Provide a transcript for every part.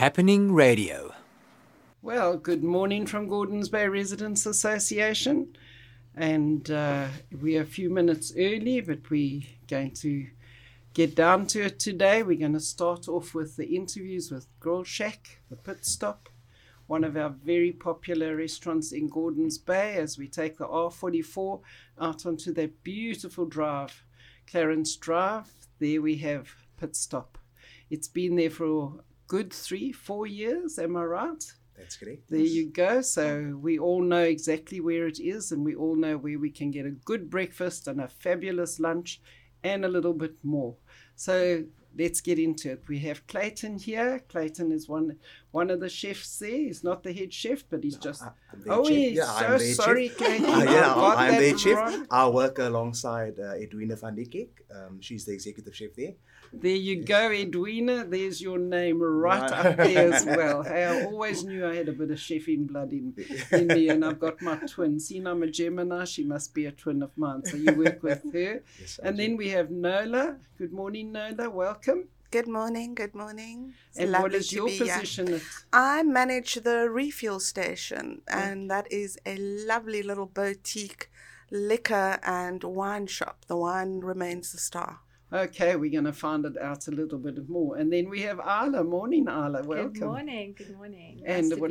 Happening Radio. Well, good morning from Gordon's Bay Residents Association. And we're a few minutes early, but we're going to get down to it today. We're going to start off with the interviews with Grill Shack, the Pit Stop, one of our very popular restaurants in Gordon's Bay, as we take the R44 out onto that beautiful drive, Clarence Drive. There we have Pit Stop. It's been there for a good 3-4 years, am I right? That's correct. There you go. So we all know exactly where it is, and we all know where we can get a good breakfast and a fabulous lunch and a little bit more. So let's get into it. We have Clayton here. Clayton is one of the chefs there. He's not the head chef, but he's just... Clayton. I'm their chef. I work alongside Edwina Van Dijk. She's the executive chef there. There you go, Edwina. There's your name right up there as well. Hey, I always knew I had a bit of chefing blood in me, and I've got my twin. See, I'm a Gemini. She must be a twin of mine. So you work with her. Yes, and then we have Nola. Good morning, Nola. Welcome. Good morning, good morning. And what is your position? I manage the Re-fuel station, and that is a lovely little boutique liquor and wine shop. The wine remains the star. Okay, we're going to find it out a little bit more. And then we have Isla. Morning, Isla. Welcome. Good morning, good morning. And what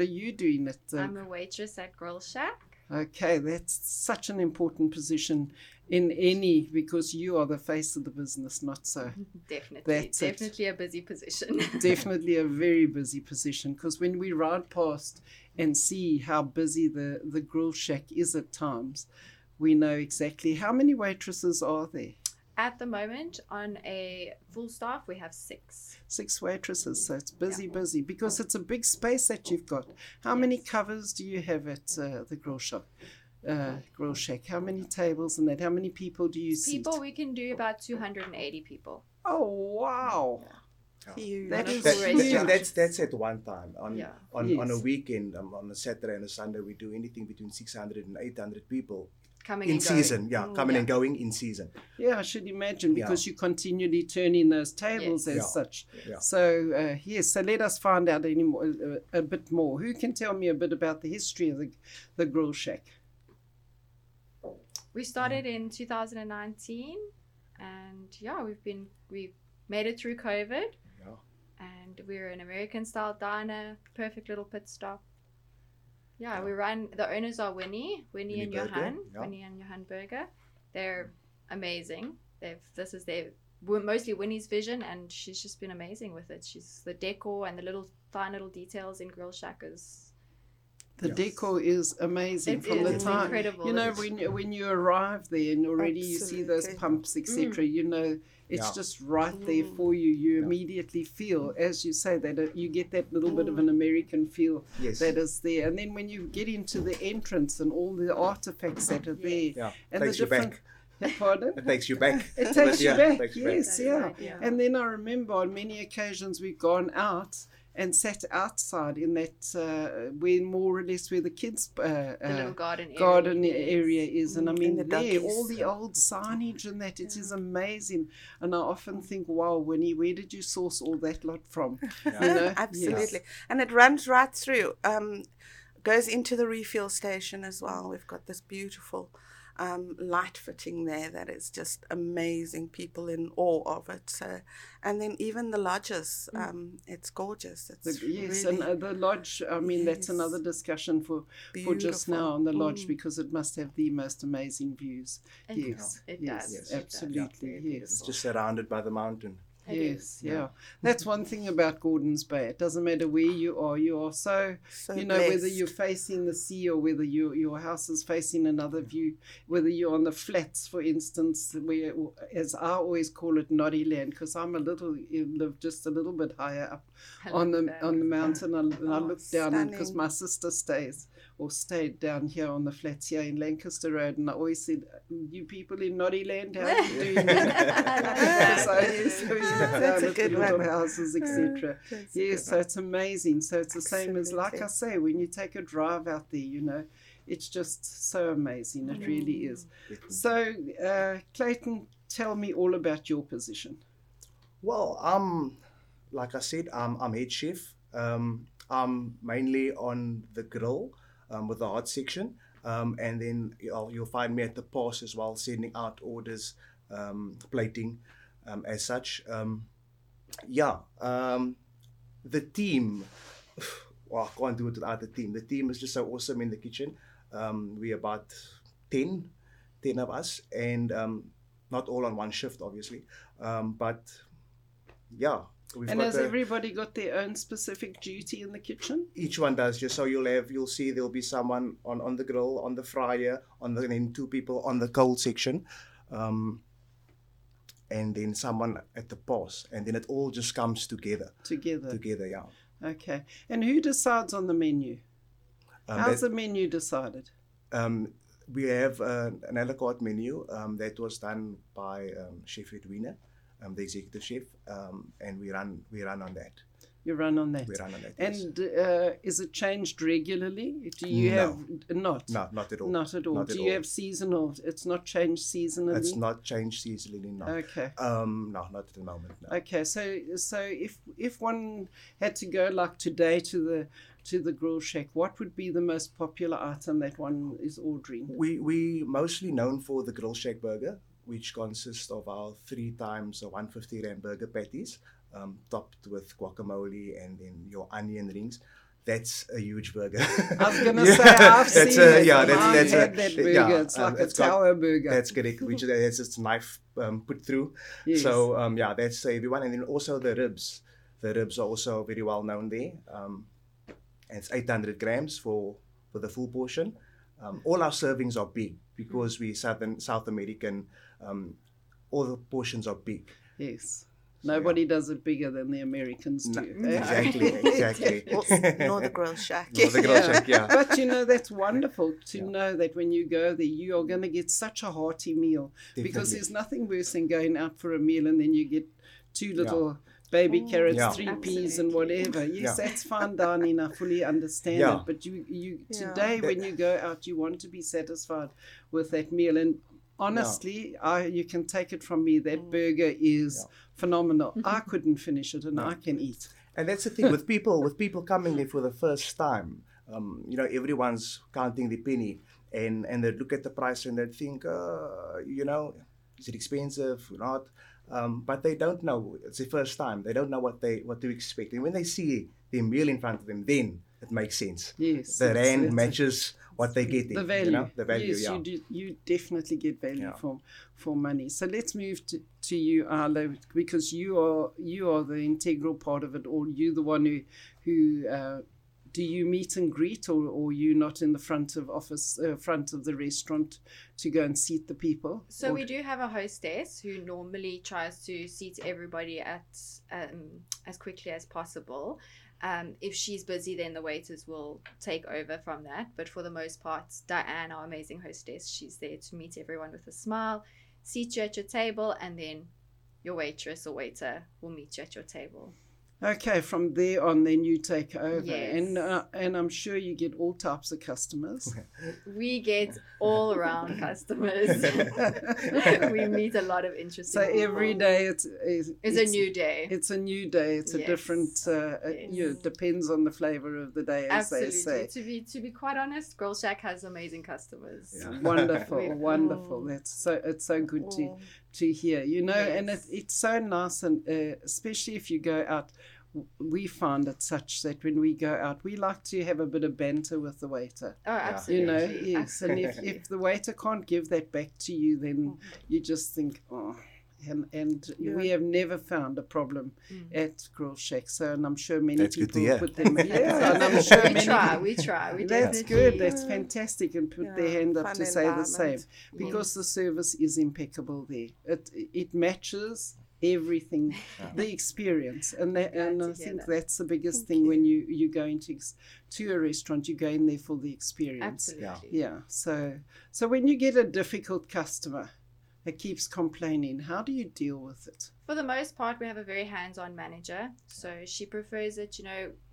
are you doing at the... I'm a waitress at Grill Shack. Okay, that's such an important position in any, because you are the face of the business, not so. Definitely a busy position. Definitely a very busy position, because when we ride past and see how busy the Grill Shack is at times, we know exactly how many waitresses are there. At the moment, on a full staff, we have six. Six waitresses, so it's busy, because it's a big space that you've got. How many covers do you have at the Grill Shack? How many tables and that? How many people do you see? We can do about 280 people. Oh, wow. Yeah. That's at one time. On a weekend, on a Saturday and a Sunday, we do anything between 600 and 800 people. Coming and going in season. Yeah, I should imagine, because you continually turn in those tables as such. Yeah. So, so let us find out a bit more. Who can tell me a bit about the history of the Grill Shack? We started in 2019, and we've made it through COVID. Yeah. And we're an American-style diner, perfect little pit stop. Yeah, we run, the owners are Winnie and Burger, Johan, yeah. Winnie and Johan Burger. They're amazing. This is mostly Winnie's vision, and she's just been amazing with it. She's the decor and the little fine little details in Grill Shack is... The decor is amazing from the time. Incredible. You know, when you arrive there and already you see those pumps, etc., you know, it's just right there for you. You immediately feel, as you say, that you get that little bit of an American feel that is there. And then when you get into the entrance and all the artifacts that are there. Yeah. And takes the different... It takes you back. And then I remember on many occasions we've gone out and sat outside in that where the kids' little garden area is. And I mean, there, all the old signage and that, it is amazing. And I often think, wow, Winnie, where did you source all that lot from? Yeah. You know? Absolutely. Yes. And it runs right through, goes into the refuel station as well. We've got this beautiful light fitting there that is just amazing, people in awe of it. So, and then even the lodges, it's gorgeous. The lodge, that's another discussion for just now on the lodge, because it must have the most amazing views. It does. Absolutely. It's just surrounded by the mountain. Yes. That's one thing about Gordon's Bay. It doesn't matter where you are so you know, blessed. Whether you're facing the sea or whether your house is facing another view, whether you're on the flats, for instance, where, as I always call it, Noddy Land, because I live just a little bit higher up on the mountain, and I look down, because my sister stayed down here on the flats here in Lancaster Road, and I always said, you people in Noddy Land, how are you doing? That's a good one. Houses, etc. So it's amazing. So it's the same as, like I say, when you take a drive out there, you know, it's just so amazing. It really is. So, Clayton, tell me all about your position. Well, like I said, I'm head chef. I'm mainly on the grill with the hot section. And then you'll find me at the pass as well, sending out orders, plating as such. The team, well, I can't do it without the team. The team is just so awesome in the kitchen. We're about 10 of us, and not all on one shift, obviously. Has everybody got their own specific duty in the kitchen? Each one does, just so you'll see there'll be someone on the grill, on the fryer, and then two people on the cold section, and then someone at the pass, and then it all just comes together. Together, yeah. Okay. And who decides on the menu? How's the menu decided? We have an a la carte menu that was done by Chef Edwina. I'm the executive chef, and we run on that. You run on that? We run on that, and yes. Is it changed regularly? Do you have... Not? No, not at all. Not at all. Not do at you all. Have seasonal? It's not changed seasonally? It's not changed seasonally, no. Okay. No, not at the moment, no. Okay, so if one had to go like today to the Grill Shack, what would be the most popular item that one is ordering? We mostly known for the Grill Shack burger, which consists of our 3 times 150 rand burger patties, topped with guacamole and then your onion rings. That's a huge burger. I was going to say, I've seen it. Yeah, that's had that burger. Yeah, it's like a tower burger. That's correct, which is its knife put through. Yes. So, that's everyone. And then also the ribs. The ribs are also very well known there. And it's 800 grams for the full portion. All our servings are big because we're South American. All the portions are big. Yes. Nobody does it bigger than the Americans do. No, exactly. Nor the Grill Shack. But that's wonderful to know that when you go there, you are going to get such a hearty meal. Definitely. Because there's nothing worse than going out for a meal and then you get two little... baby carrots, 3 peas and whatever. Yes, that's fine dining. I fully understand it. But you today when you go out, you want to be satisfied with that meal. And honestly, you can take it from me, that burger is phenomenal. I couldn't finish it, and I can eat. And that's the thing with people. With people coming there for the first time, everyone's counting the penny, and they look at the price and they think, is it expensive or not? But they don't know. It's the first time. They don't know what to expect. And when they see the meal in front of them, then it makes sense. Yes, the rand matches what they get. The value. The value. Yes, you definitely get value for money. So let's move to you, Arlo, because you are the integral part of it all. You're the one who. Do you meet and greet, or you not in the front of the restaurant to go and seat the people? So we do have a hostess who normally tries to seat everybody at as quickly as possible. If she's busy, then the waiters will take over from that. But for the most part, Diane, our amazing hostess, she's there to meet everyone with a smile, seat you at your table, and then your waitress or waiter will meet you at your table. Okay, from there on, then you take over, and I'm sure you get all types of customers. We get all around customers. We meet a lot of interesting people. So every day it's a new day. It's a new day. It's a different. Depends on the flavour of the day, as they say. Absolutely. To be quite honest, Grill Shack has amazing customers. Yeah. Wonderful. That's so. It's so good to hear, and it's so nice, and especially if you go out, we find it such that when we go out, we like to have a bit of banter with the waiter. Oh, absolutely. Absolutely. And if the waiter can't give that back to you, then you just think, we have never found a problem at Grill Shack. So, and I'm sure many people put them. And I'm sure we try. That's good. That's fantastic, and put their hand up to say the same, because the service is impeccable there. It matches everything, the experience, and I think that's the biggest thing when you go into to a restaurant, you go in there for the experience. Absolutely. So when you get a difficult customer that keeps complaining, how do you deal with it? For the most part, we have a very hands-on manager, so she prefers that,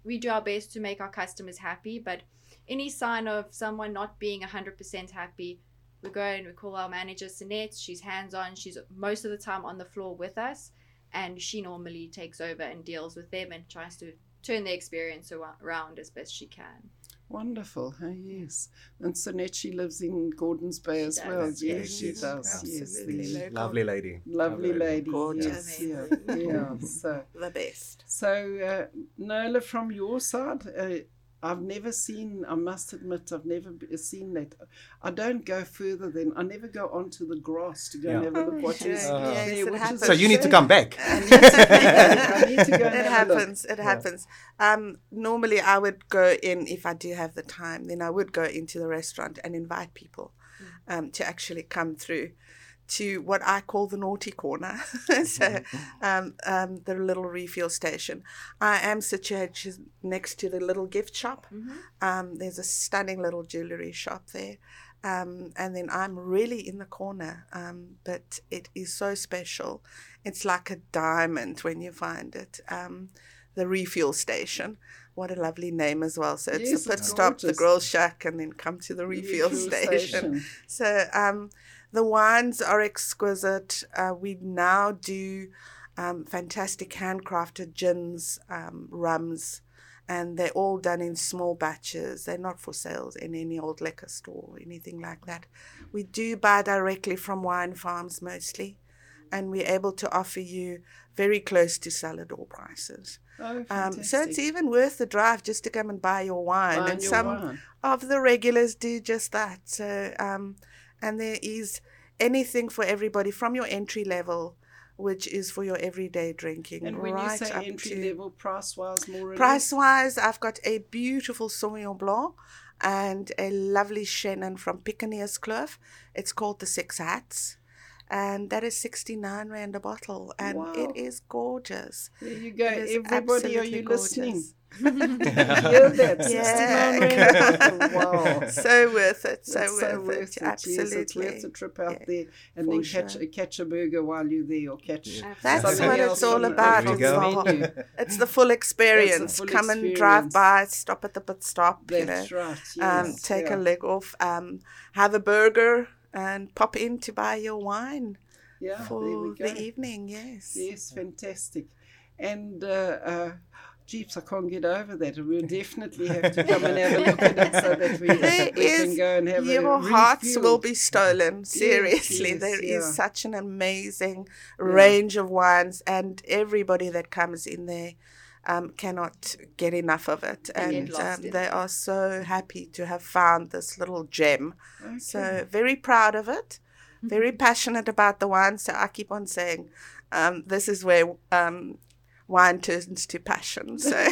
we do our best to make our customers happy, but any sign of someone not being 100% happy, we go and we call our manager, Sinette. She's hands-on. She's most of the time on the floor with us, and she normally takes over and deals with them and tries to turn the experience around as best she can. Wonderful, huh? Yes. And Sonette, she lives in Gordon's Bay as well. Yes, she does. Yes, the lovely lady. Lovely lady. Gorgeous. Yes, yeah. So the best. So Nola, from your side, I've never seen. I must admit, I've never seen that. I don't go further than I never go onto the grass to go and have a look what is there. So you need to come back. It happens. Normally, I would go in if I do have the time. Then I would go into the restaurant and invite people to actually come through to what I call the naughty corner, the little refuel station. I am situated next to the little gift shop. Mm-hmm. There's a stunning little jewellery shop there. And then I'm really in the corner, but it is so special. It's like a diamond when you find it, the refuel station. What a lovely name as well. So it's the PITT STOP, the Grill Shack, and then come to the refuel station. So the wines are exquisite. We now do fantastic handcrafted gins, rums, and they're all done in small batches. They're not for sales in any old liquor store or anything like that. We do buy directly from wine farms mostly, and we're able to offer you very close to cellar door prices. Oh, so it's even worth the drive just to come and buy your wine. Of the regulars do just that. So, and there is anything for everybody from your entry level, which is for your everyday drinking. And when you say entry level, price-wise, more or less? Price-wise, I've got a beautiful Sauvignon Blanc and a lovely Chenin from Piekenierskloof. It's called the Six Hats. And that is 69 rand a bottle. And it is gorgeous. There you go. Everybody, are you listening? Hear that? 69 rand a bottle. Wow. So worth it. Absolutely. Yes, it's worth a trip out there and then catch a burger while you're there or catch That's what it's all about. It's the full experience. Come and drive by, stop at the PITT STOP. That's right. Yes. Take a leg off, have a burger, and pop in to buy your wine for the evening. Yes, fantastic. And Jeeps, I can't get over that. We'll definitely have to come and have a look at it so that we can go and have a refuel. Your hearts will be stolen, seriously. Yes, there is such an amazing range of wines, and everybody that comes in there cannot get enough of it, and they are so happy to have found this little gem. Okay. So very proud of it, very passionate about the wine. So I keep on saying, this is where wine turns to passion. So there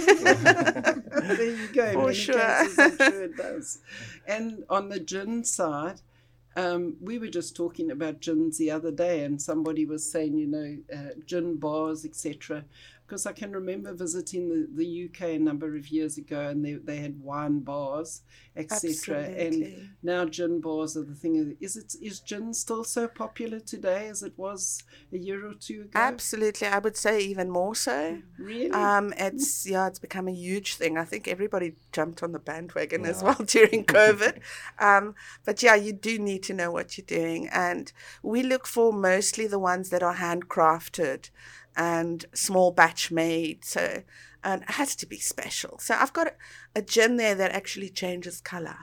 you go. For sure. I'm sure it does. And on the gin side, we were just talking about gins the other day, and somebody was saying, gin bars, etc. Because I can remember visiting the UK a number of years ago, and they had wine bars, etc. And now gin bars are the thing. Is gin still so popular today as it was a year or two ago? Absolutely. I would say even more so. Really? It's become a huge thing. I think everybody jumped on the bandwagon as well during COVID. But you do need to know what you're doing. And we look for mostly the ones that are handcrafted and small batch made, so and it has to be special. So I've got a gin there that actually changes color.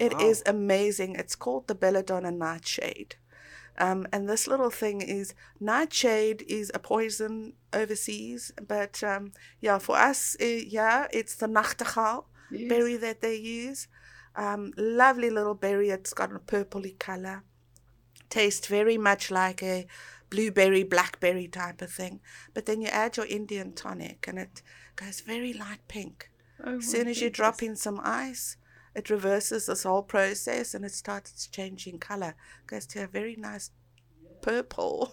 It is amazing. It's called the Belladonna Nightshade, and this little thing is nightshade is a poison overseas, but for us it's the nachtigal berry that they use. Lovely little berry. It's got a purpley color, tastes very much like a blueberry, blackberry type of thing. But then you add your Indian tonic and it goes very light pink. As soon as you drop in some ice, it reverses this whole process and it starts changing color. It goes to a very nice purple.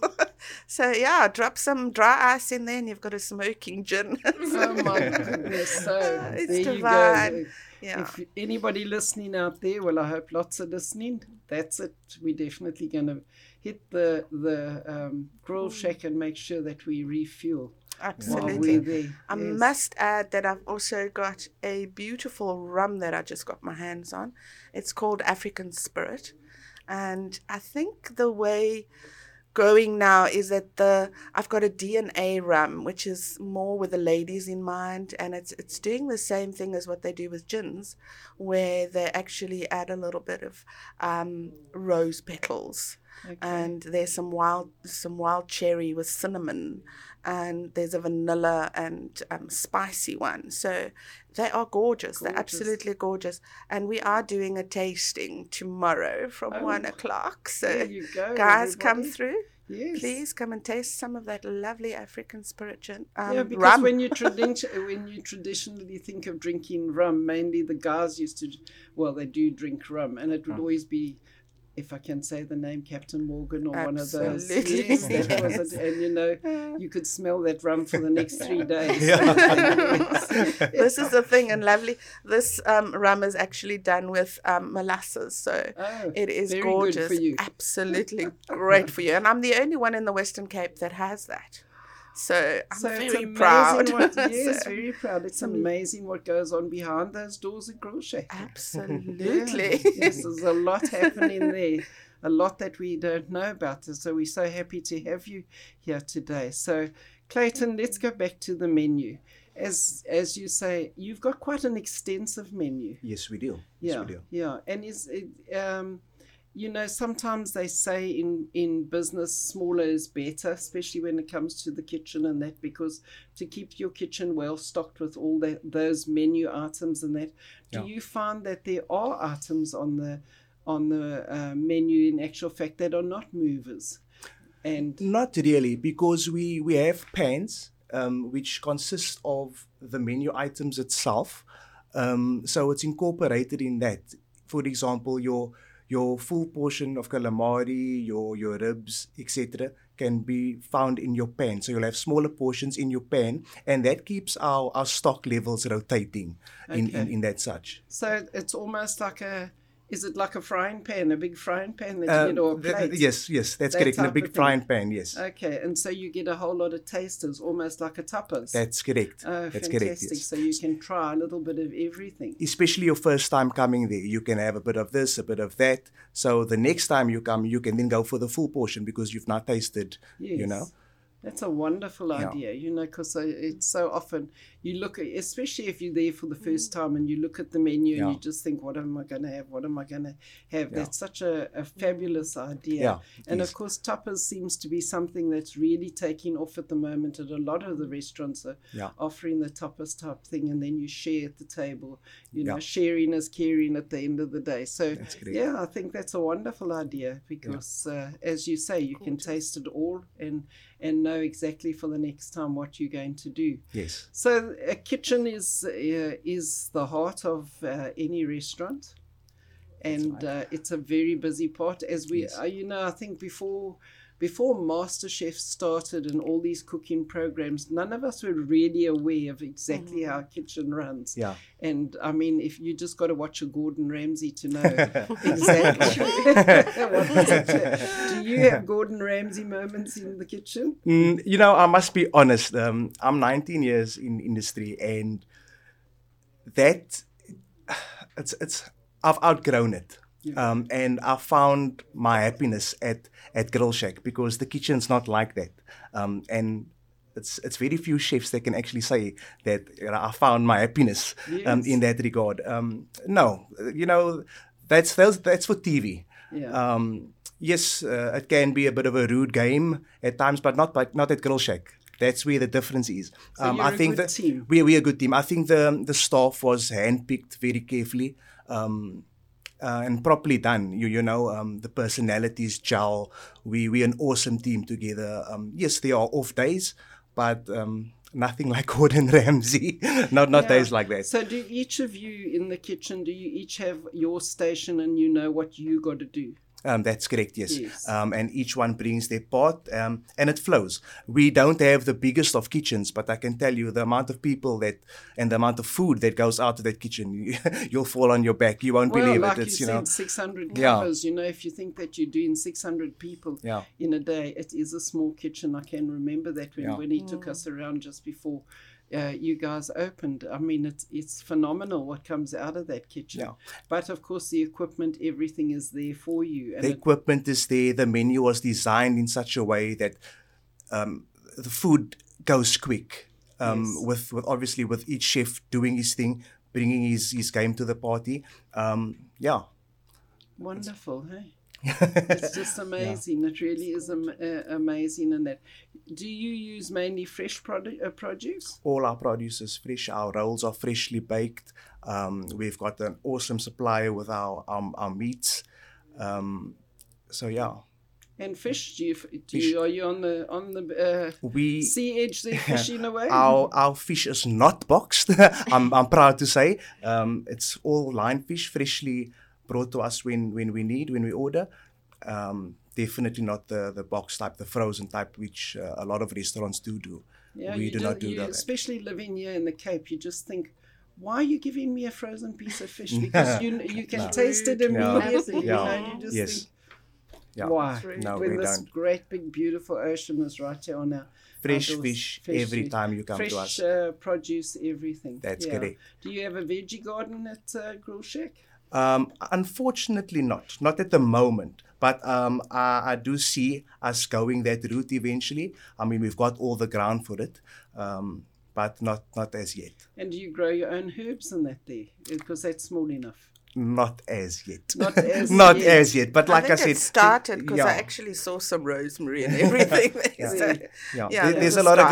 So drop some dry ice in there and you've got a smoking gin. Oh my goodness. So it's divine. You go. Yeah. If anybody listening out there, well, I hope lots are listening. That's it. We're definitely going to hit the Grill Shack and make sure that we refuel. Absolutely. While we're there. I must add that I've also got a beautiful rum that I just got my hands on. It's called African Spirit. And I think the way growing now is that I've got a DNA rum, which is more with the ladies in mind, and it's doing the same thing as what they do with gins, where they actually add a little bit of rose petals. Okay. And there's some wild cherry with cinnamon, and there's a vanilla and spicy one. So they are gorgeous. They're absolutely gorgeous. And we are doing a tasting tomorrow from 1 o'clock. So there you go, guys, everybody. Come through. Yes. Please come and taste some of that lovely African spirit gin. Because rum. when you traditionally think of drinking rum, mainly the guys used to, they do drink rum, and it would always be, if I can say the name, Captain Morgan or one of those. Yes, that was it. And you could smell that rum for the next 3 days. This is the thing, and lovely. This rum is actually done with molasses, so it is gorgeous. Good for you. Absolutely great for you. And I'm the only one in the Western Cape that has that. So I'm very proud. Very proud. It's amazing what goes on behind those doors at Grill Shack. Absolutely. Yes, there's a lot happening there, a lot that we don't know about. So we're so happy to have you here today. So Clayton, let's go back to the menu. As you say, you've got quite an extensive menu. Yes, we do. Yeah. And sometimes they say in business, smaller is better, especially when it comes to the kitchen and that, because to keep your kitchen well stocked with all those menu items and that, do you find that there are items on the menu in actual fact that are not movers? And not really, because we have pans which consist of the menu items itself. So it's incorporated in that. For example, your full portion of calamari, your ribs, etc., can be found in your pan. So you'll have smaller portions in your pan, and that keeps our stock levels rotating in that such. So it's almost like a frying pan, a big frying pan that you get, or a plate? Yes, that's correct, in a big frying pan, yes. Okay, and so you get a whole lot of tasters, almost like a tapas. That's correct. Oh, that's fantastic, correct, yes. So you can try a little bit of everything. Especially your first time coming there, you can have a bit of this, a bit of that. So the next time you come, you can then go for the full portion because you've not tasted, That's a wonderful idea, because it's so often you look, especially if you're there for the first time and you look at the menu and you just think, what am I going to have? What am I going to have? Yeah. That's such a fabulous idea. Yeah, and of course, tapas seems to be something that's really taking off at the moment, and a lot of the restaurants are offering the tapas type thing, and then you share at the table, sharing is caring at the end of the day. So I think that's a wonderful idea because as you say, you can taste it all and know exactly for the next time what you're going to do. Yes. So a kitchen is the heart of any restaurant, and it's a very busy part. As we, I think before MasterChef started and all these cooking programs, none of us were really aware of exactly how a kitchen runs. Yeah. And I mean, if you just got to watch a Gordon Ramsay to know exactly what do you have Gordon Ramsay moments in the kitchen? I must be honest. I'm 19 years in industry, and that it's I've outgrown it. And I found my happiness at Grill Shack because the kitchen's not like that. And it's very few chefs that can actually say that I found my happiness in that regard. That's for TV. Yeah. It can be a bit of a rude game at times, but not at Grill Shack. That's where the difference is. So we're a good team. I think the staff was handpicked very carefully. And properly done, the personalities gel. We're an awesome team together. Yes, there are off days, but nothing like Gordon Ramsay. not days like that. So do each of you in the kitchen, do you each have your station and you know what you got to do? That's correct, yes. And each one brings their part, and it flows. We don't have the biggest of kitchens, but I can tell you the amount of people and the amount of food that goes out of that kitchen, you'll fall on your back. You won't believe it. It's, you said, 600 covers. If you think that you're doing 600 people in a day, it is a small kitchen. I can remember that when he took us around just before you guys opened. I mean, it's phenomenal what comes out of that kitchen. Yeah. But of course, the equipment, everything is there for you. And the equipment is there. The menu was designed in such a way that the food goes quick. Yes. With obviously with each chef doing his thing, bringing his game to the party. Yeah. Wonderful, hey? It's just amazing. Yeah. It really is amazing. And that, do you use mainly fresh produce? All our produce is fresh. Our rolls are freshly baked. We've got an awesome supplier with our meats. So yeah. And fish? Are you on the sea edge there fishing away? Our fish is not boxed. I'm proud to say, it's all line fish, freshly brought to us when we order. Definitely not the box type, the frozen type, which a lot of restaurants do. Yeah, we do not do that. Especially living here in the Cape, you just think, why are you giving me a frozen piece of fish? Because you can taste it immediately. You just think, why? When this great, big, beautiful ocean is right here on our fresh outdoors, fish every time you come to us. Fresh produce, everything. That's correct. Do you have a veggie garden at Grill Shack? Unfortunately not at the moment, but I do see us going that route eventually. I mean, we've got all the ground for it, but not as yet. And do you grow your own herbs in that there? Because that's small enough. Not as yet. Not as yet. But like I said, it started because I actually saw some rosemary and everything. There's a lot of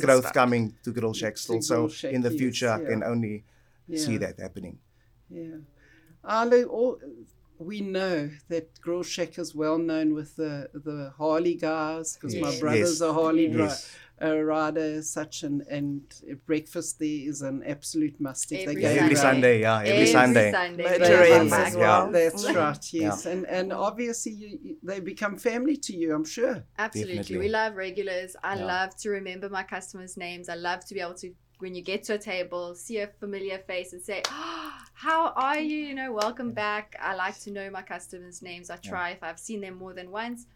growth coming to Grill Shack still. So in the future, I can only see that happening. Yeah. We know that Grill Shack is well known with the Harley guys, because my brother's a Harley rider, such and breakfast there is an absolute must. Every Sunday. That's right, yes. Yeah. And obviously they become family to you, I'm sure. Absolutely. Definitely. We love regulars. I love to remember my customers' names. I love to be able to, when you get to a table, see a familiar face and say, how are you? You know, welcome back. I like to know my customers' names. I try, if I've seen them more than once,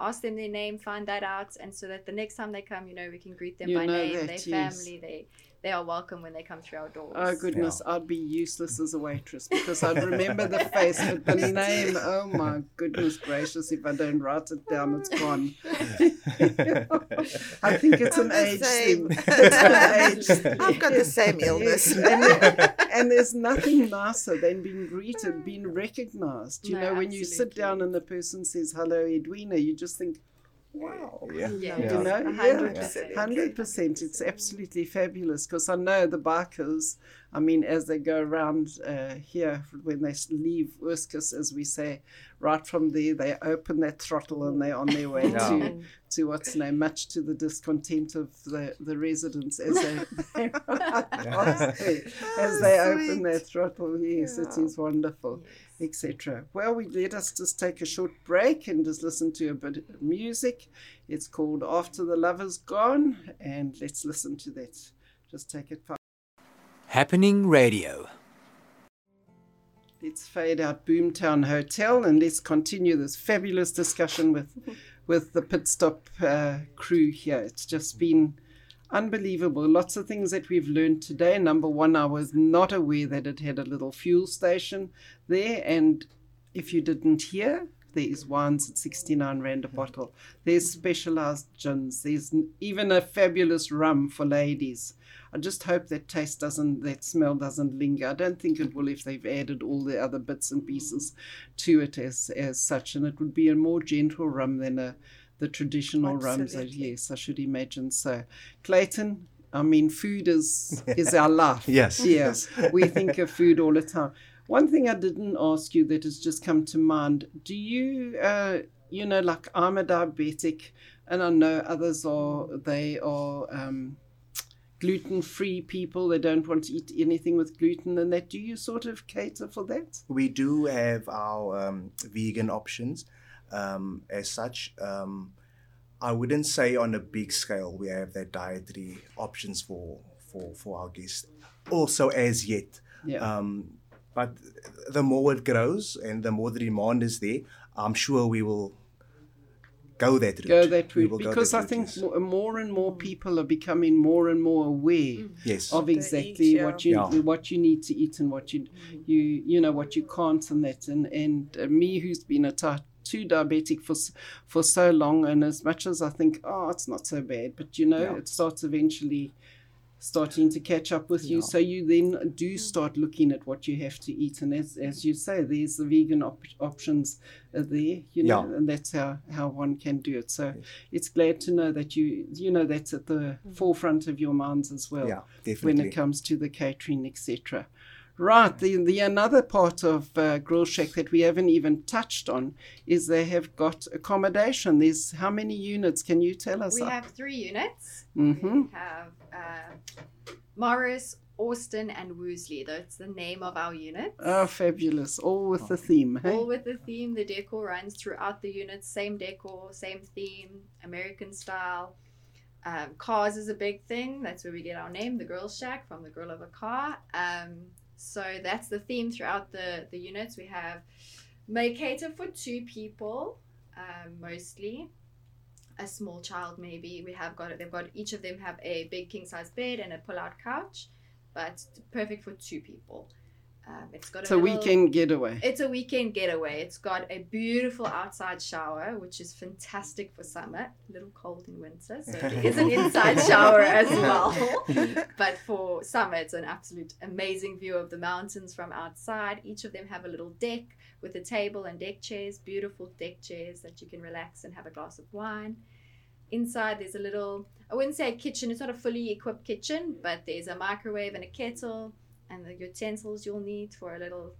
ask them their name, find that out. And so that the next time they come, we can greet them by name, their family, they are welcome when they come through our doors. Oh, goodness, I'd be useless as a waitress because I'd remember the face, but the name, oh, my goodness gracious, if I don't write it down, it's gone. I think it's an age thing. I've got the same illness. And there's nothing nicer than being greeted, being recognized. When you sit down and the person says, hello, Edwina, you just think, wow. Yeah. Yeah. You know, 100%. 100%. It's absolutely fabulous because I know the bikers, as they go around here, when they leave Ooskus, as we say, right from there, they open that throttle and they're on their way to what's named, much to the discontent of the residents as they open their throttle. Yes, it is wonderful, etc. Well, let us just take a short break and just listen to a bit of music. It's called After the Lover's Gone, and let's listen to that. Just take it past. Happening Radio. Let's fade out Boomtown Hotel and let's continue this fabulous discussion with the Pit Stop crew here. It's just been unbelievable. Lots of things that we've learned today. Number one, I was not aware that it had a little fuel station there. And if you didn't hear, there's wines at 69 rand a bottle. There's specialized gins. There's even a fabulous rum for ladies. I just hope that smell doesn't linger. I don't think it will if they've added all the other bits and pieces to it as such. And it would be a more gentle rum than the traditional rums. Yes, I should imagine so. Clayton, food is our life. Yes. We think of food all the time. One thing I didn't ask you that has just come to mind, do you, like I'm a diabetic and I know others are gluten-free people, they don't want to eat anything with gluten and that. Do you sort of cater for that? We do have our vegan options as such. I wouldn't say on a big scale we have that dietary options for our guests. Also as yet. Yeah. But the more it grows and the more the demand is there, I'm sure we will Go that route. Go that route, because that route, I think more and more people are becoming more and more aware of exactly what you need to eat and what you know what you can't, and that and me, who's been a type 2 diabetic for so long, and as much as I think, oh, it's not so bad, but you know it starts eventually starting to catch up with you, so you then do start looking at what you have to eat, and as you say, there's the vegan options are there, you know, and that's how one can do it. So it's glad to know that you know that's at the forefront of your minds as well, when it comes to the catering, etc. Right, the another part of Grill Shack that we haven't even touched on is they have got accommodation. There's how many units? Can you tell us? We have 3 units. Mm-hmm. We have Maras, Austin, and Woosley. That's the name of our units. Oh, fabulous. All with the theme. Hey? All with the theme. The decor runs throughout the units. Same decor, same theme, American style. Cars is a big thing. That's where we get our name, the Grill Shack, from the grill of a car. So that's the theme throughout the units. We have may cater for 2 people, mostly a small child maybe. Each of them have a big king size bed and a pull out couch, but perfect for 2 people. Weekend getaway. It's a weekend getaway. It's got a beautiful outside shower, which is fantastic for summer. A little cold in winter, so it is an inside shower as well. But for summer, it's an absolute amazing view of the mountains from outside. Each of them have a little deck with a table and deck chairs, beautiful deck chairs that you can relax and have a glass of wine. Inside, there's a little, I wouldn't say a kitchen. It's not a fully equipped kitchen, but there's a microwave and a kettle, and the utensils you'll need for a little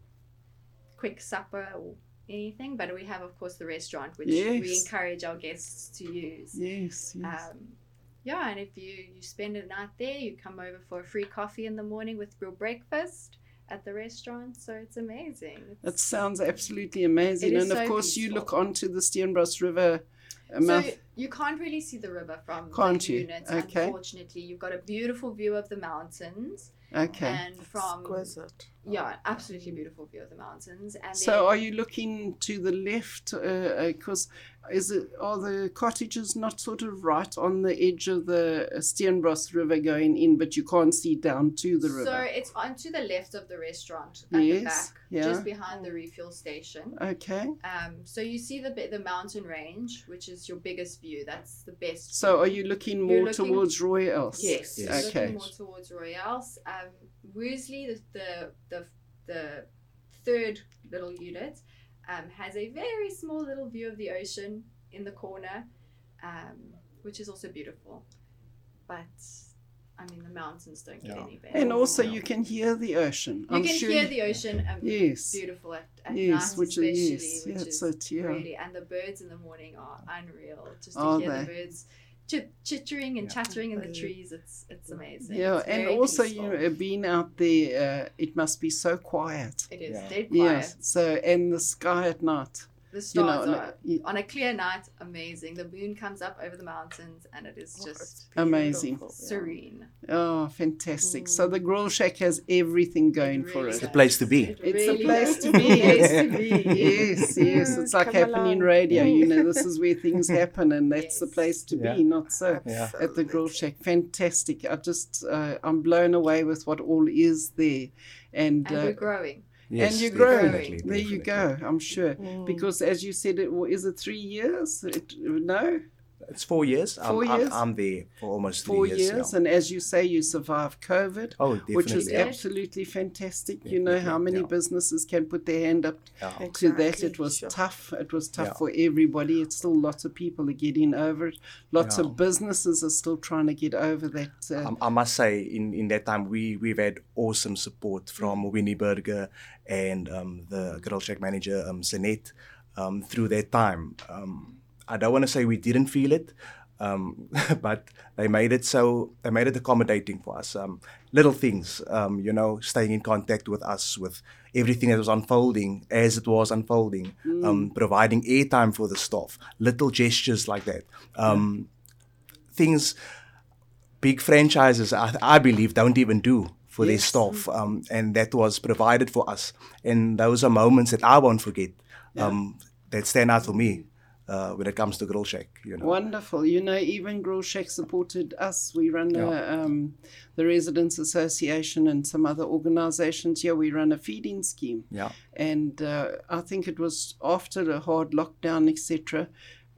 quick supper or anything. But we have, of course, the restaurant, which we encourage our guests to use. Yes. And if you spend a night there, you come over for a free coffee in the morning with your breakfast at the restaurant. So it's amazing. It sounds absolutely amazing. And, of course, peaceful. You look onto the Steenbras River. So you can't really see the river from the units, unfortunately. You've got a beautiful view of the mountains. And from exquisite. Yeah, absolutely beautiful view of the mountains. And so are you looking to the left? Because are the cottages not sort of right on the edge of the Steenbras River going in, but you can't see down to the river? So it's onto the left of the restaurant at the back, just behind the refuel station. Okay. So you see the mountain range, which is your biggest view. That's the best. So are you looking towards Roy Else? Yes. Looking more towards Roy Else. Woosley, the third little unit, has a very small little view of the ocean in the corner, which is also beautiful. But I mean, the mountains don't get any better. And also, you can hear the ocean. You can hear the ocean. Beautiful at night, especially. Really, and the birds in the morning are unreal. Just to hear the birds chittering and chattering in the trees, it's amazing. And also peaceful. Being out there, it must be so quiet. It is dead quiet. So and the sky at night. The stars on a clear night, amazing. The moon comes up over the mountains, and it is just amazing, serene. Oh, fantastic! Mm. So the Grill Shack has everything going for it. It's a place to be. It's a place to be. Yes. It's like Happening Radio. You know, this is where things happen, and that's the place to be. Not so at the Grill Shack. Fantastic! I'm blown away with what all is there, and we're growing. Yes, and you grow. There you go, I'm sure. Mm. Because as you said, is it 3 years? It's 4 years. 4 years. I'm there for almost 3 years. 4 years, and as you say, you survived COVID, which was absolutely fantastic. Definitely. You know how many businesses can put their hand up to that. It was tough. It was tough for everybody. It's still lots of people are getting over it. Lots of businesses are still trying to get over that. I must say, in that time, we've had awesome support from Winnie Burger and the Grill Shack manager, Zanette, through that time. I don't want to say we didn't feel it, but they made it accommodating for us. Little things, staying in contact with us, with everything that was unfolding as it was unfolding, providing airtime for the staff, little gestures like that. Things big franchises, I believe, don't even do for their staff, and that was provided for us. And those are moments that I won't forget, that stand out for me. when it comes to Grill Shack. You know. Wonderful. You know, even Grill Shack supported us. We run the Residents Association and some other organizations here. We run a feeding scheme. Yeah. And I think it was after the hard lockdown, etc.,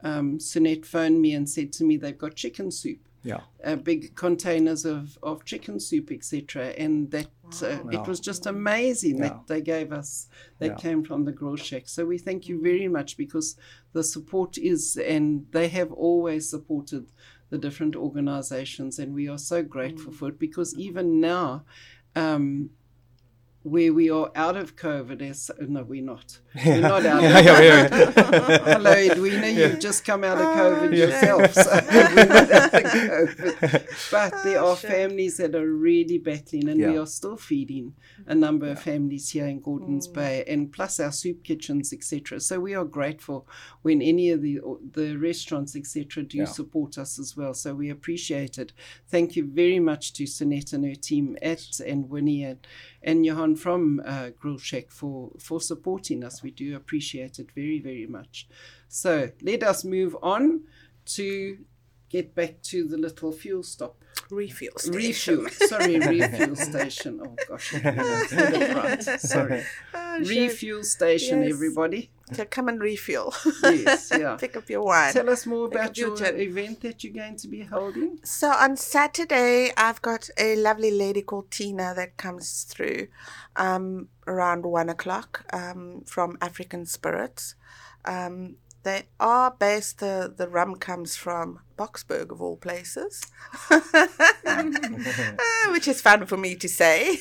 Sunette phoned me and said to me, they've got chicken soup. Yeah. Big containers of chicken soup, etc. And that it was just amazing that they gave us, that came from the Grill Shack. So we thank you very much, because the support is, and they have always supported the different organizations, and we are so grateful for it, because even now, where we are out of COVID, we're not out of COVID. Hello, Edwina, you've just come out of COVID yourself, so we're not out of COVID. But there are families that are really battling, and we are still feeding a number of families here in Gordon's Bay, and plus our soup kitchens, etc. So we are grateful when any of the restaurants, etc., do support us as well. So we appreciate it. Thank you very much to Sunette and her team and Winnie and Johan from Grill Shack for supporting us. We do appreciate it very, very much. So let us move on to get back to the little fuel stop. Refuel station. Refuel station. Oh, gosh. Sorry. Refuel station, yes. Everybody. So come and refuel. Yes, yeah. Pick up your wine. Tell us more about your event that you're going to be holding. So on Saturday, I've got a lovely lady called Tina that comes through around 1 o'clock from African Spirits. They are based, the rum comes from Boxburg of all places, which is fun for me to say.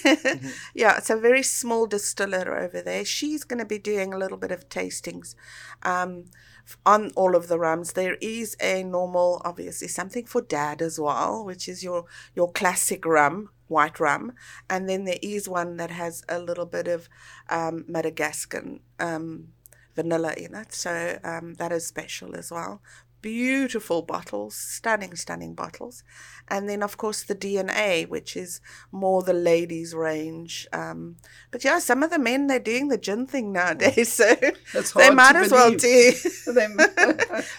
Yeah, it's a very small distiller over there. She's going to be doing a little bit of tastings on all of the rums. There is a normal, obviously, something for dad as well, which is your classic rum, white rum. And then there is one that has a little bit of Madagascan vanilla in it, so that is special as well. Beautiful bottles, stunning bottles. And then of course the DNA, which is more the ladies range, but yeah, some of the men, they're doing the gin thing nowadays, so they might as well do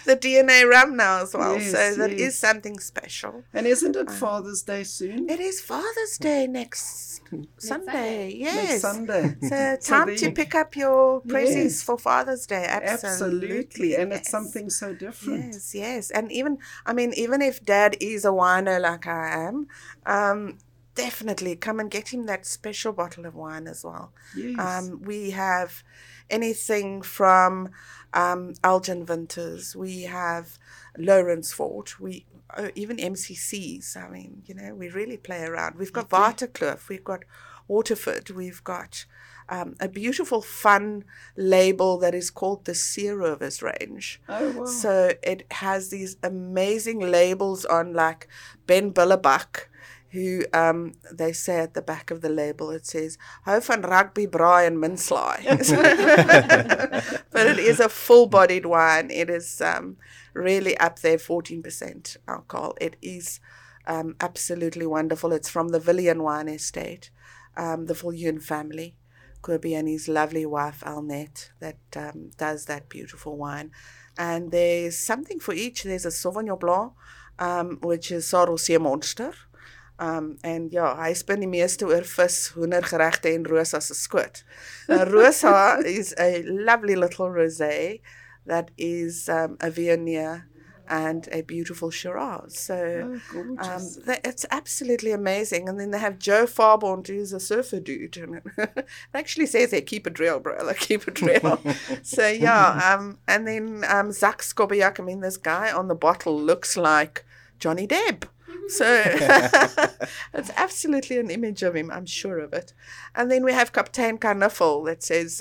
the DNA rum now as well. So that is something special. And isn't it Father's Day soon? It is Father's Day next Sunday. So time to pick up your presents for Father's Day. Absolutely. And it's something so different. Yes, and even if Dad is a winer like I am, definitely come and get him that special bottle of wine as well. Yes. We have anything from Elgin Vinters, we have Lawrence Ford, even MCCs. I mean, you know, we really play around. We've got Piekenierskloof, we've got Waterford, we've got a beautiful, fun label that is called the Sea Rovers range. Oh, wow. So it has these amazing labels on, like Ben Billerbuck, who they say at the back of the label, it says, Hou van rugby, braai and minslaai. But it is a full-bodied wine. It is really up there, 14% alcohol. It is absolutely wonderful. It's from the Villian Wine Estate, the Villian family. Kirby and his lovely wife, Alnette, that does that beautiful wine. And there's something for each. There's a Sauvignon Blanc, which is Sarosia Monster. And ja, hy spin die meeste oor vis, hoendergeregte en Rosa se skoot. Rosa is a lovely little rosé that is a Viognier and a beautiful Shiraz. So it's absolutely amazing. And then they have Joe Farborn, who's a surfer dude. And it actually says there, keep it real, brother, keep it real. So, yeah. And then Zach Skobiak, I mean, this guy on the bottle looks like Johnny Depp. So it's absolutely an image of him, I'm sure of it. And then we have Kaptein Carnival that says,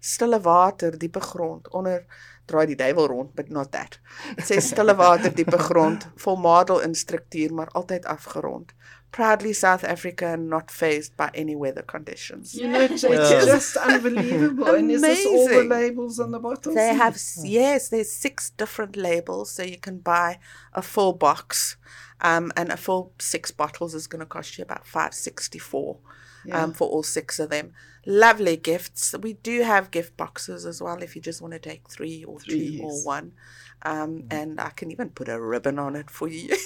stille water, diepe grond, onder... Draai die duivel rond, but not that. It says, stille water, diepe grond, vol madel en structuur, maar altyd afgerond. Proudly South Africa, not phased by any weather conditions. You know, it's just unbelievable. Amazing. And is this all the labels on the bottles? They have, yes, there's 6 different labels, so you can buy a full box. And a full 6 bottles is going to cost you about $5.64 for all 6 of them. Lovely gifts. We do have gift boxes as well if you just want to take 3 or 2 or 1. And I can even put a ribbon on it for you.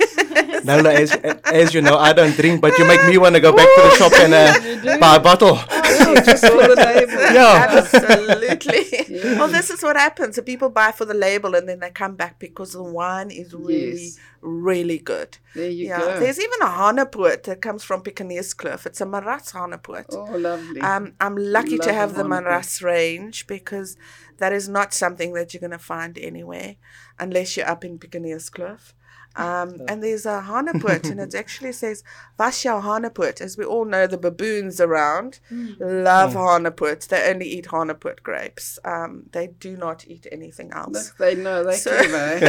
Nola, as you know, I don't drink, but you make me want to go back to the shop and buy a bottle. Oh, no, just for the label. Yeah. Absolutely. Yeah. Well, this is what happens. So people buy for the label and then they come back because the wine is really, really good. There you go. There's even a Hanepoot that comes from Piekenierskloof. It's a Maras Hanepoot. Oh, lovely. I'm lucky to have the Maras range because that is not something that you're going to find anywhere unless you're up in Piekenierskloof. And there's a Hanepoot, and it actually says Vasja Hanepoot. As we all know, the baboons around love Hanepoot. They only eat Hanepoot grapes. They do not eat anything else. They know they can.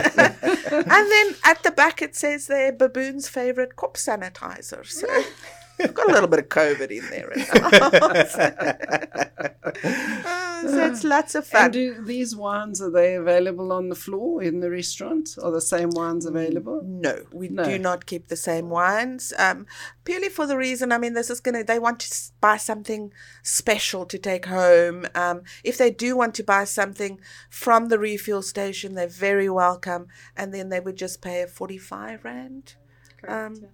And then at the back it says they're baboons' favorite cop sanitizer. So I've got a little bit of COVID in there right now. So it's lots of fun. And do these wines, are they available on the floor in the restaurant? Are the same wines available? No, we do not keep the same wines. Purely for the reason, I mean, this is going to, they want to buy something special to take home. If they do want to buy something from the refuel station, they're very welcome. And then they would just pay a 45 Rand. Correct,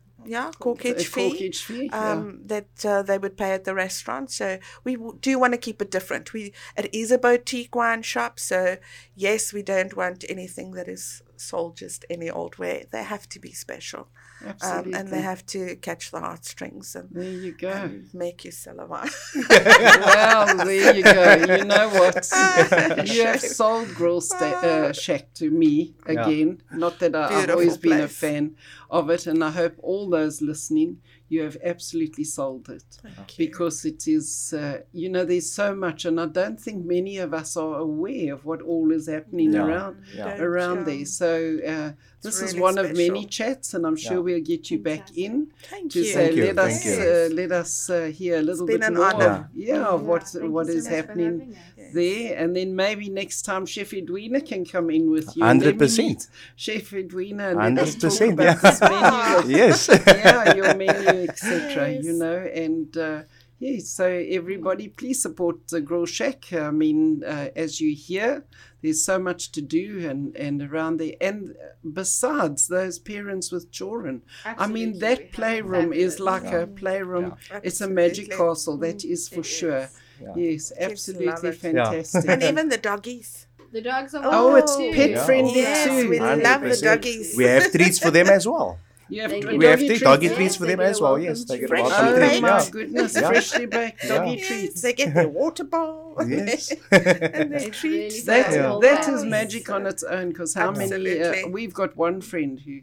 corkage fee that they would pay at the restaurant. So we do want to keep it different. It is a boutique wine shop, so yes, we don't want anything that is sold just any old way. They have to be special. Absolutely. And they have to catch the heartstrings and, there you go. And make you sell a wine. Well, there you go. You know what? You have sold Grill Shack to me again. Yeah. Not that I've always been a fan of it, and I hope all those listening, you have absolutely sold it. Thank you. Because it is, there's so much, and I don't think many of us are aware of what all is happening around there. So this really is one special. Of many chats, and I'm sure we'll get you back in let us hear a little bit more of what is happening there, and then maybe next time Chef Edwina can come in with you. 100%. Chef Edwina, and 100%. Yes. Yeah, your menu, etc. Yes. You know, and so everybody, please support the Grill Shack. I mean, as you hear, there's so much to do and around there. And besides, those parents with children. Absolutely. I mean, that playroom is like a playroom. Yeah. It's a magic castle. That is for sure. Yeah. Yes, absolutely fantastic. Yeah. And even the doggies. The dogs are it's pet friendly too. We love the doggies. We have treats for them as well. We have doggy treats for them as well. Yes, they get welcome treats. Oh my goodness, freshly baked doggy treats. They get their water bowl. Yes, and their treats. That is magic on its own. Because how many? We've got one friend who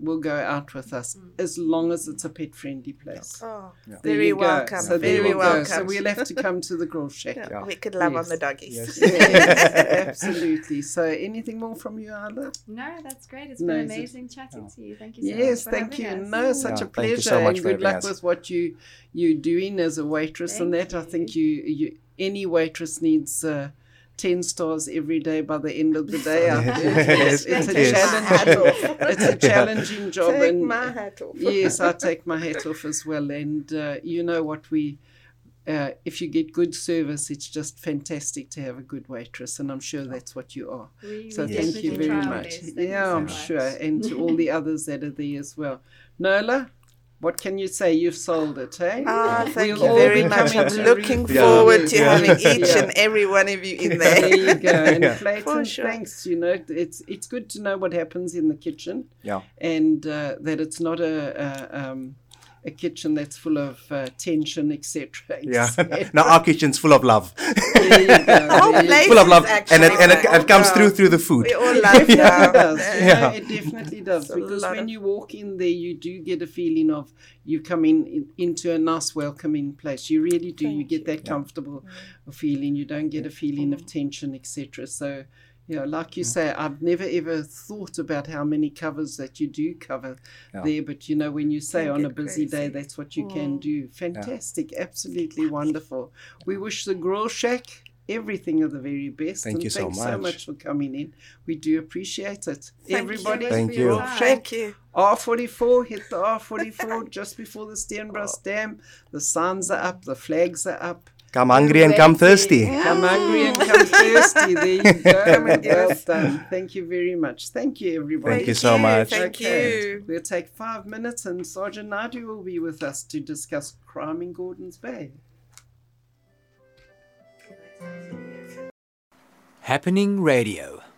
will go out with us as long as it's a pet-friendly place. Oh, very welcome. So very welcome. So we'll have to come to the Grill Shack. Yeah. Yeah. We could love on the doggies. Yes. Yes, absolutely. So anything more from you, Arla? No, that's great. It's been amazing chatting to you. Thank you so much. Yes, thank you. Such a pleasure. Thank you so much and good luck with what you're doing as a waitress I think you any waitress needs 10 stars every day by the end of the day. It's a challenging job. Take my hat off. Yes, I take my hat off as well. And you know what, if you get good service, it's just fantastic to have a good waitress. And I'm sure that's what you are. Thank you very much. Sure. And to all the others that are there as well. Nola? What can you say? You've sold it, eh? Thank you very much. I'm looking forward to having each and every one of you in there. There you go. And Clayton, thanks. You know, it's good to know what happens in the kitchen. Yeah. And that it's not a kitchen that's full of tension, etc. Yeah. No, our kitchen's full of love. There you go. Full of love, and it comes through the food. We all love it. It definitely does, because when you walk in there, you do get a feeling of you come into a nice, welcoming place. You really do. You get that comfortable feeling. You don't get a feeling of tension, etc. So. Yeah, like you say, I've never ever thought about how many covers that you do cover there. But, you know, when you say on a busy day, that's what you can do. Fantastic. Yeah. Absolutely wonderful. We wish the Grill Shack everything of the very best. Thank you so much for coming in. We do appreciate it. Thank you, everybody. Thank you. R44, hit the R44 just before the Steenbras Dam. The signs are up, the flags are up. Come hungry and come thirsty. Come hungry and come thirsty. There you go. Yes. Thank you very much. Thank you, everybody. Thank you so much. Thank you. We'll take 5 minutes and Sergeant Nadu will be with us to discuss crime in Gordon's Bay. Happening Radio.